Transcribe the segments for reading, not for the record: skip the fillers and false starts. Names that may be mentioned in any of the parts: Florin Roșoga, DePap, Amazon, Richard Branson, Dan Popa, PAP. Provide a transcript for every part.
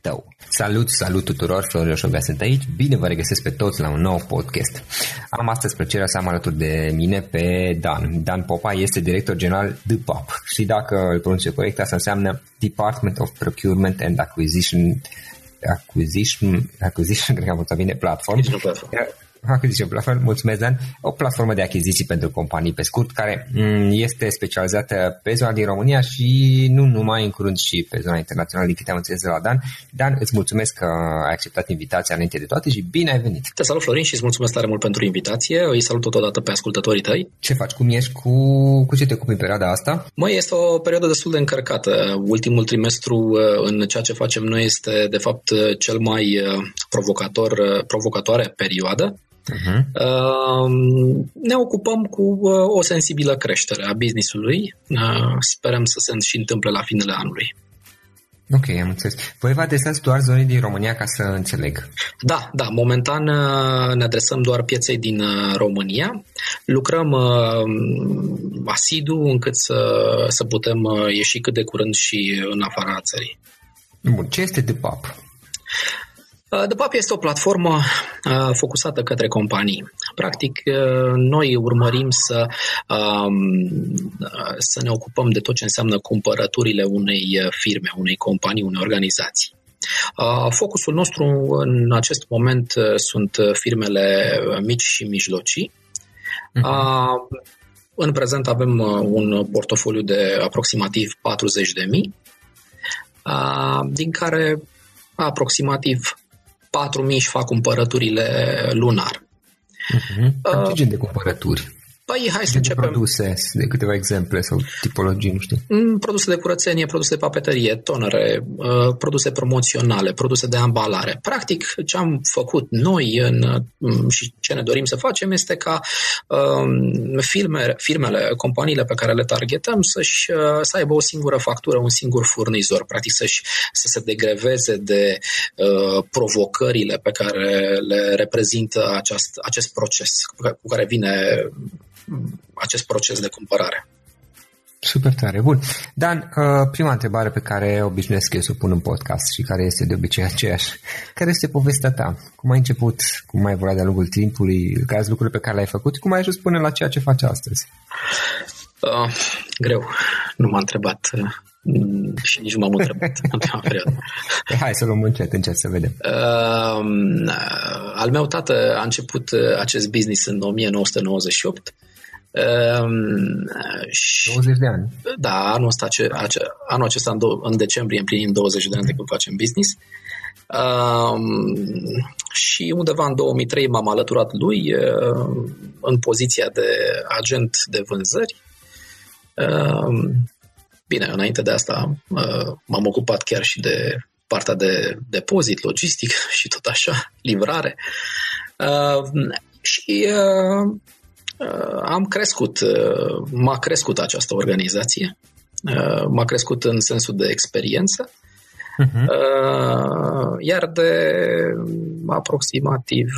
tău. Salut tuturor, Florin Roșoga sunt aici, bine vă regăsesc pe toți la un nou podcast. Am astăzi plăcerea să am alături de mine pe Dan. Dan Popa este director general DePap și dacă îl pronunțe corect, asta înseamnă Department of Procurement and Acquisition cred că am văzut bine, platform. Mulțumesc, Dan. O platformă de achiziții pentru companii, pe scurt, care este specializată pe zona din România și nu numai, în curând și pe zona internațională, din câte am înțeles de la Dan. Dan, îți mulțumesc că ai acceptat invitația înainte de toate și bine ai venit. Te salut, Florin, și îți mulțumesc tare mult pentru invitație. Îi salut totodată pe ascultătorii tăi. Ce faci? Cum ești? Cu ce te ocupi în perioada asta? Măi, este o perioadă destul de încărcată. Ultimul trimestru în ceea ce facem noi este, de fapt, cel mai provocatoare perioadă. Uh-huh. Ne ocupăm cu o sensibilă creștere a business-ului. Sperăm să se și întâmple la finele anului. Ok, am înțeles. Voi vă adresați doar zonei din România, ca să înțeleg? Da, momentan ne adresăm doar pieței din România. Lucrăm asidu încât să putem ieși cât de curând și în afara țării. Bun, ce este DePap? DePap este o platformă focusată către companii. Practic, noi urmărim să ne ocupăm de tot ce înseamnă cumpărăturile unei firme, unei companii, unei organizații. Focusul nostru în acest moment sunt firmele mici și mijlocii. În prezent avem un portofoliu de aproximativ 40.000, din care aproximativ 4.000 își fac cumpărăturile lunar. Ce gen de cumpărături? Păi, hai să începem. Produse, de câteva exemple sau tipologii, nu știu. Produse de curățenie, produse de papetărie, tonere, produse promoționale, produse de ambalare. Practic, ce am făcut noi și ce ne dorim să facem este ca firmele, companiile pe care le targetăm să aibă o singură factură, un singur furnizor. Practic, să se degreveze de provocările pe care le reprezintă acest proces cu care vine acest proces de cumpărare. Super tare, bun. Dan, prima întrebare pe care obișnuiesc eu să o pun în podcast și care este de obicei aceeași. Care este povestea ta? Cum ai început? Cum ai evoluat de-a lungul timpului? Care sunt lucrurile pe care le-ai făcut? Cum ai ajuns până la ceea ce faci astăzi? Greu. Nu m-a întrebat și nici nu m-am întrebat. Hai să luăm încet să vedem. Al meu tată a început acest business în 1998. 20 de ani. Da, anul acesta în decembrie împlinim 20 de ani de când facem business. Și undeva în 2003 m-am alăturat lui în poziția de agent de vânzări. Bine, înainte de asta m-am ocupat chiar și de partea de depozit, logistic și tot așa, livrare. Și m-a crescut această organizație, m-a crescut în sensul de experiență, iar de aproximativ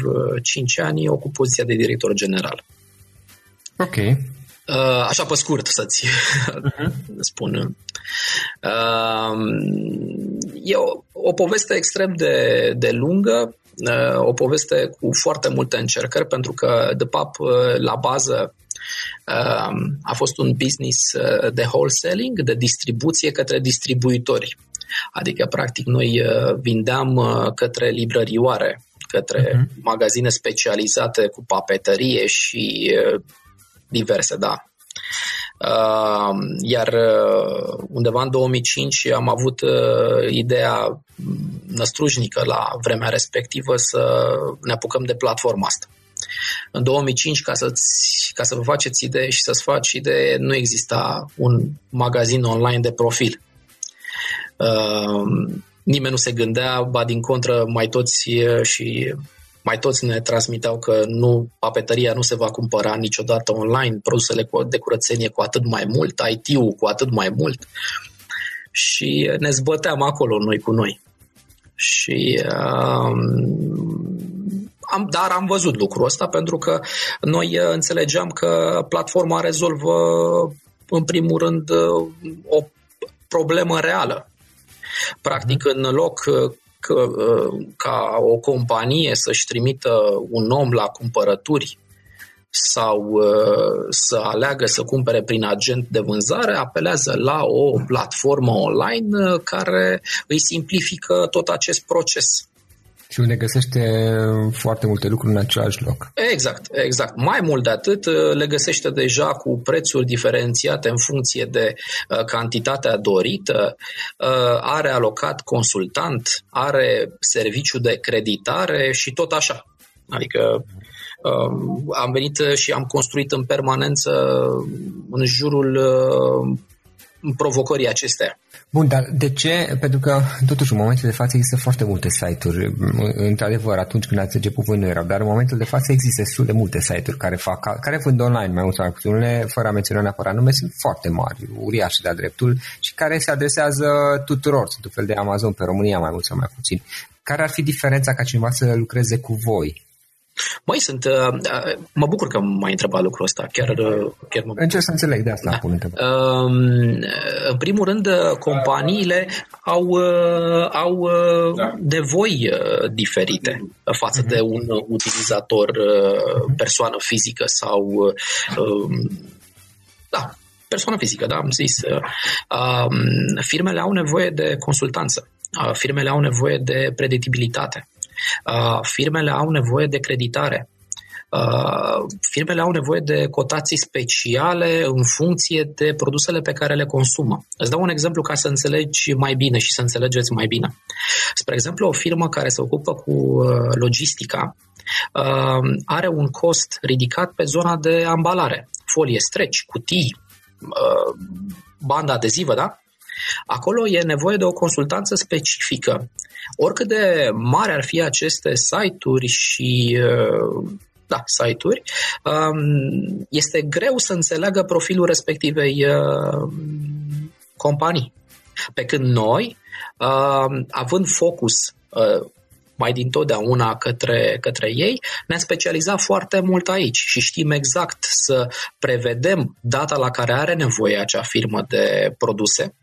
5 ani ocup poziția de director general. Ok. Așa pe scurt să-ți spun. E o poveste extrem de lungă, o poveste cu foarte multe încercări, pentru că DePap la bază a fost un business de wholesaling, de distribuție către distribuitori. Adică, practic, noi vindeam către librărioare, către magazine specializate cu papetărie și diverse, da. Iar undeva în 2005 am avut ideea năstrușnică la vremea respectivă să ne apucăm de platforma asta. În 2005, ca să vă faceți idee și să-ți faci idee, nu exista un magazin online de profil. Nimeni nu se gândea, ba din contră, mai toți ne transmiteau că papetăria nu se va cumpăra niciodată online, produsele de curățenie cu atât mai mult, IT-ul cu atât mai mult, și ne zbăteam acolo noi cu noi. Și dar am văzut lucrul ăsta, pentru că noi înțelegeam că platforma rezolvă în primul rând o problemă reală. Practic, în loc ca o companie să-și trimită un om la cumpărături sau să aleagă să cumpere prin agent de vânzare, apelează la o platformă online care îi simplifică tot acest proces. Și unde găsește foarte multe lucruri în același loc. Exact. Mai mult de atât, le găsește deja cu prețuri diferențiate în funcție de cantitatea dorită, are alocat consultant, are serviciu de creditare și tot așa. Adică am venit și am construit în permanență în jurul provocării acestea. Bun, dar de ce? Pentru că totuși în momentul de față există foarte multe site-uri. Într-adevăr, atunci când ați început voi nu erau, dar în momentul de față există destul de multe site-uri care vând online mai mult sau unele, fără a menționa neapărat nume, sunt foarte mari, uriașe de-a dreptul și care se adresează tuturor. Sunt un fel de Amazon pe România, mai mult sau mai puțin. Care ar fi diferența ca cineva să lucreze cu voi? Măi, mă bucur că m-ai întrebat lucrul ăsta. Chiar mă bucur. Încerc să înțeleg de asta. Da. În primul rând, companiile au nevoi diferite față de un utilizator, persoană fizică sau... Da, persoană fizică, da, am zis. Firmele au nevoie de consultanță. Firmele au nevoie de predictibilitate. Firmele au nevoie de creditare. Firmele au nevoie de cotații speciale în funcție de produsele pe care le consumă. Îți dau un exemplu ca să înțelegi mai bine și să înțelegeți mai bine. Spre exemplu, o firmă care se ocupă cu logistica are un cost ridicat pe zona de ambalare. Folie stretch, cutii, bandă adezivă, da? Acolo e nevoie de o consultanță specifică. Oricât de mari ar fi aceste site-uri și... Da, site-uri, este greu să înțeleagă profilul respectivei companii. Pe când noi, având focus mai dintotdeauna către ei, ne-am specializat foarte mult aici și știm exact să prevedem data la care are nevoie acea firmă de produse.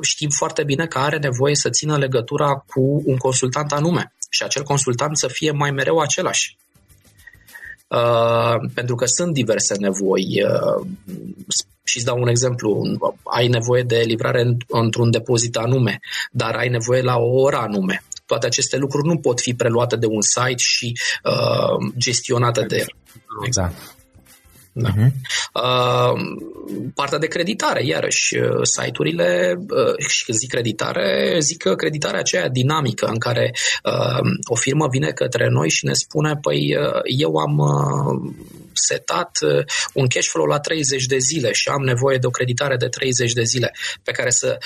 Știm foarte bine că are nevoie să țină legătura cu un consultant anume și acel consultant să fie mai mereu același. Pentru că sunt diverse nevoi și îți dau un exemplu, ai nevoie de livrare într-un depozit anume, dar ai nevoie la o oră anume. Toate aceste lucruri nu pot fi preluate de un site și gestionate de el. Exact. Da. Partea de creditare, iarăși, site-urile, și când zic creditare, zic că creditarea aceea dinamică în care o firmă vine către noi și ne spune, păi eu am setat un cash flow la 30 de zile și am nevoie de o creditare de 30 de zile pe care să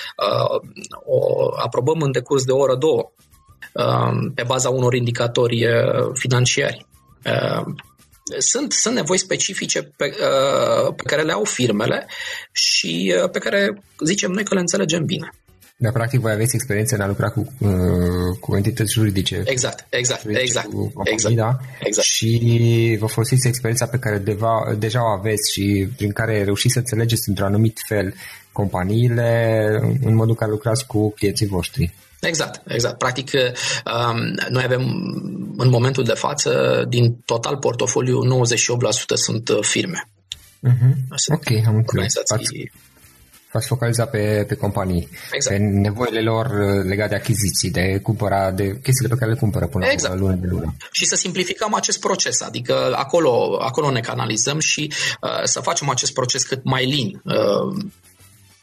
o aprobăm în decurs de o oră, două, pe baza unor indicatori financiari. Sunt nevoi specifice pe care le au firmele și pe care zicem noi că le înțelegem bine. Dar practic voi aveți experiență în a lucra cu entități juridice. Exact. Și vă folosiți experiența pe care deja o aveți și prin care reușiți să înțelegeți într-un anumit fel companiile în modul în care lucrați cu clienții voștri. Exact. Practic, noi avem în momentul de față, din total portofoliu, 98% sunt firme. Ok, am înțeles. V-ați focalizat pe companii, exact, pe nevoile lor legate de achiziții, de chestiile pe care le cumpără până la lună de lună. Și să simplificăm acest proces, adică acolo ne canalizăm și să facem acest proces cât mai lean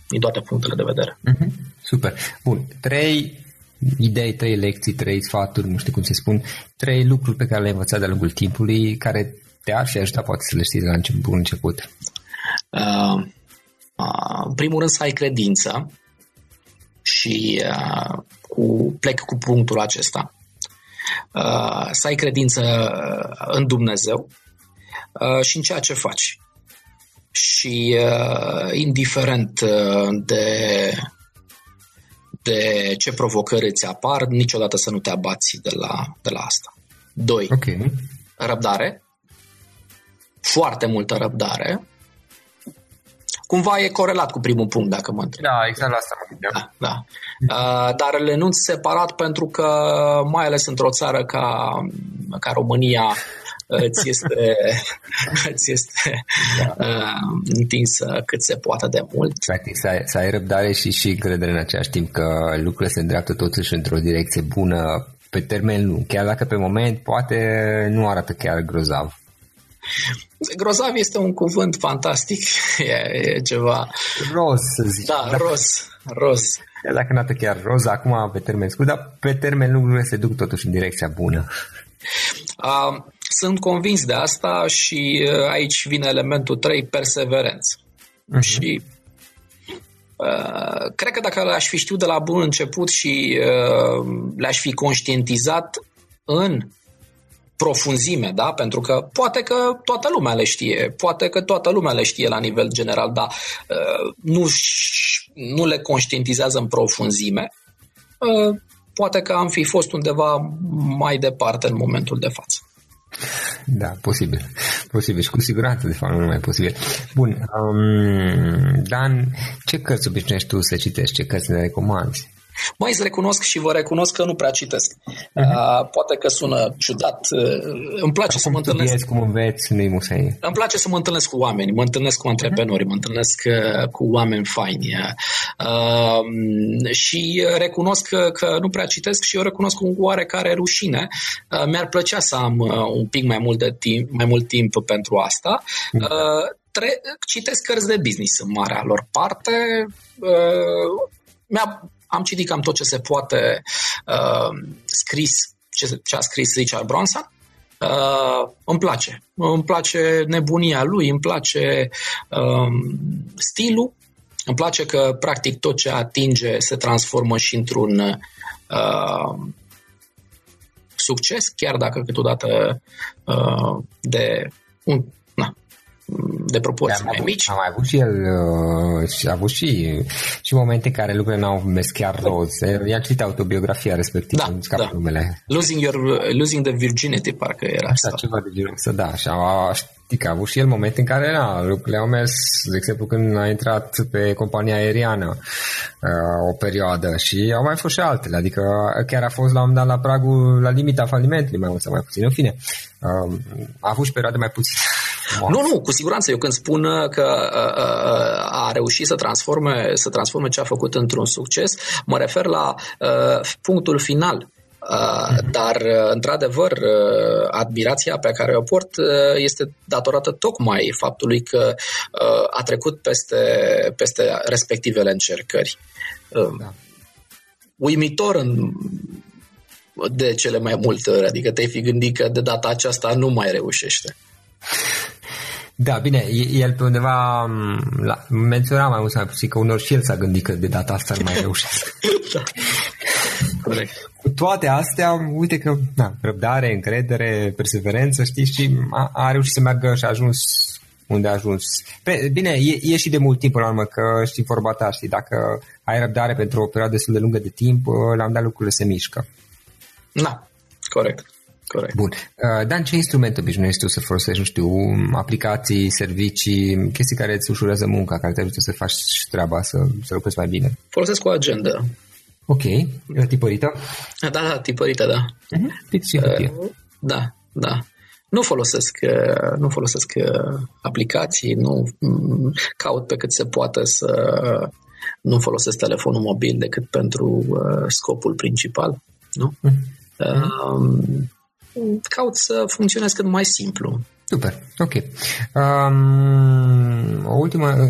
din toate punctele de vedere. Super. Bun. 3 idei, 3 lecții, 3 sfaturi, nu știu cum se spun, 3 lucruri pe care le-ai învățat de-a lungul timpului, care te-ar fi ajutat poate să le știi de la bun început. În primul rând să ai credință și plec cu punctul acesta. Să ai credință în Dumnezeu și în ceea ce faci. Și indiferent de ce provocări îți apar, niciodată să nu te abați de la asta. 2. Okay. Răbdare. Foarte multă răbdare. Cumva e corelat cu primul punct, dacă mă întreb. Da, exact la asta mă gândeam. Da. Dar le enunț separat pentru că, mai ales într-o țară ca România, Îți este întinsă cât se poate de mult. Practic, să ai răbdare și încredere în același timp că lucrurile se îndreaptă totuși într-o direcție bună pe termen lung, chiar dacă pe moment poate nu arată chiar grozav. Grozav este un cuvânt fantastic, e ceva... Ros, să zic. Da, ros. Dacă nu arată chiar roz, acum pe termen scurt, dar pe termen lung lucrurile se duc totuși în direcția bună. Sunt convins de asta și aici vine elementul 3, perseverență. Și cred că dacă le-aș fi știut de la bun început și le-aș fi conștientizat în profunzime, da? Pentru că poate că toată lumea le știe, la nivel general, dar nu le conștientizează în profunzime. poate că am fi fost undeva mai departe în momentul de față. Da, posibil. Posibil și cu siguranță, de fapt, nu mai posibil. Bun, Dan, ce cărți obișnuiești tu să citești? Ce cărți ne recomanzi? Mai îți recunosc și vă recunosc că nu prea citesc. Poate că sună ciudat. Îmi place să mă întâlnesc cum înveți, nu-i musai. Îmi place să mă întâlnesc cu oameni, mă întâlnesc cu antreprenori, mă întâlnesc cu oameni faini. Și recunosc că nu prea citesc și eu recunosc cu oarecare rușine. Mi-ar plăcea să am un pic mai mult timp pentru asta. Citesc cărți de business în marea lor parte. Am citit cam tot ce se poate scris, ce a scris Richard Branson. Îmi place. Îmi place nebunia lui, îmi place stilul, îmi place că practic tot ce atinge se transformă și într-un succes, chiar dacă câteodată de proporții mai mici. A mai avut și el și momente în care lucrurile n-au mers chiar roz. I-am citit autobiografia respectivă, nu știu cum numele. Losing the Virginity parcă era asta. Ceva de genul ăsta, da. Și a avut și el momente în care lucrurile au mers, de exemplu când a intrat pe compania aeriană o perioadă, și au mai fost și altele, adică chiar a fost la un moment dat la pragul, la limita falimentului, mai mult sau mai puțin. În fine, a avut și perioade mai puțin. Nu, cu siguranță. Eu când spun că a reușit să transforme ce a făcut într-un succes, mă refer la punctul final. Dar, într-adevăr, admirația pe care o port este datorată tocmai faptului că a trecut peste respectivele încercări. Da. Uimitor de cele mai multe ori, adică te-ai fi gândit că de data aceasta nu mai reușește. Da, bine, el pe undeva menționa mai mult sau mai puțin că unor și el s-a gândit că de data asta nu mai reușesc. Da. Corect. Cu toate astea, uite că răbdare, încredere, perseverență, știi, și a reușit să meargă și a ajuns unde a ajuns. Bine, e și de mult timp, până la urmă, că știi vorba ta, știi, dacă ai răbdare pentru o perioadă destul de lungă de timp, la un dat lucrurile se mișcă. Da, corect. Corect. Bun. Dan, ce instrument obișnuiești tu să folosești, nu știu, aplicații, servicii, chestii care îți ușurează munca, care te ajută să faci treaba, să lucrezi mai bine? Folosesc o agenda. Ok. Tipărită? Da, tipărită, da. Da. Nu folosesc aplicații, nu caut pe cât se poate să nu folosesc telefonul mobil decât pentru scopul principal, nu? Caut să funcționez cât mai simplu. Super, ok.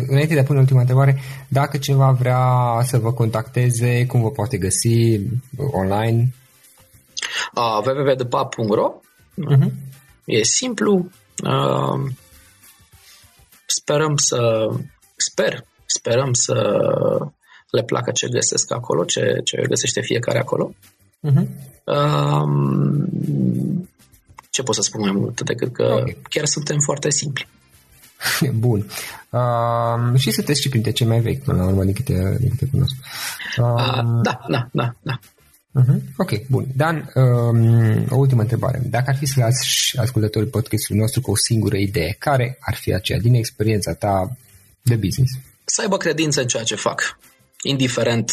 Înainte de a pune ultima întrebare, dacă cineva vrea să vă contacteze, cum vă poate găsi online? www.depap.ro. E simplu. Sperăm să le placă ce găsesc acolo, ce găsește fiecare acolo. Ce pot să spun mai mult decât că chiar suntem foarte simpli. Bun. Și sunteți și printre cei mai vechi, până la urmă, din câte cunosc. Da. Ok, bun. Dan, o ultimă întrebare. Dacă ar fi să lași ascultătorii podcastului nostru cu o singură idee, care ar fi aceea din experiența ta de business? Să aibă credință în ceea ce fac. Indiferent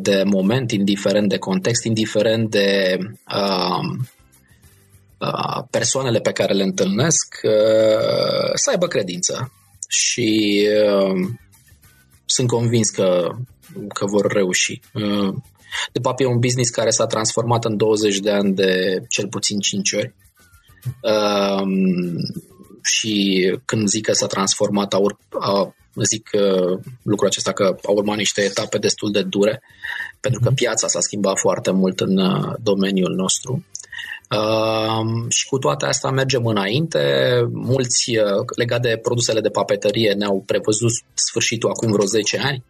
de moment, indiferent de context, indiferent de persoanele pe care le întâlnesc, să aibă credință și sunt convins că vor reuși. DePap e un business care s-a transformat în 20 de ani de cel puțin 5 ori. Și când zic că s-a transformat, zic lucrul acesta că au urmat niște etape destul de dure, pentru că piața s-a schimbat foarte mult în domeniul nostru. Și cu toate astea mergem înainte. Mulți, legat de produsele de papetărie, ne-au prevăzut sfârșitul acum vreo 10 ani.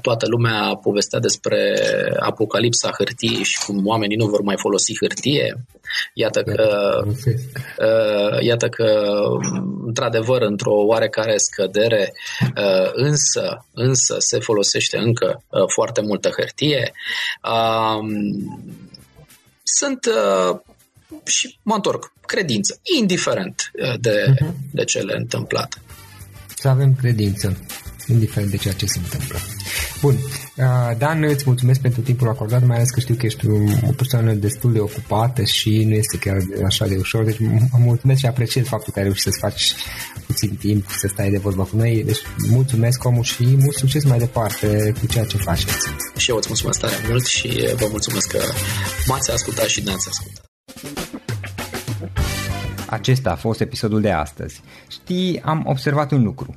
Toată lumea povestea despre apocalipsa hârtiei și cum oamenii nu vor mai folosi hârtie. Iată că într-adevăr, într-o oarecare scădere, însă se folosește încă foarte multă hârtie. Și mă întorc, credință, indiferent de cele întâmplate. Să avem credință, indiferent de ceea ce se întâmplă. Bun, Dan, îți mulțumesc pentru timpul acordat, mai ales că știu că ești o persoană destul de ocupată și nu este chiar așa de ușor, deci mulțumesc și apreciez faptul că ai reușit să-ți faci puțin timp, să stai de vorba cu noi, deci mulțumesc, omul, și mult succes mai departe cu ceea ce faceți. Și eu îți mulțumesc tare mult și vă mulțumesc că m-ați ascultat și ne-ați ascultat. Acesta a fost episodul de astăzi. Știi, am observat un lucru.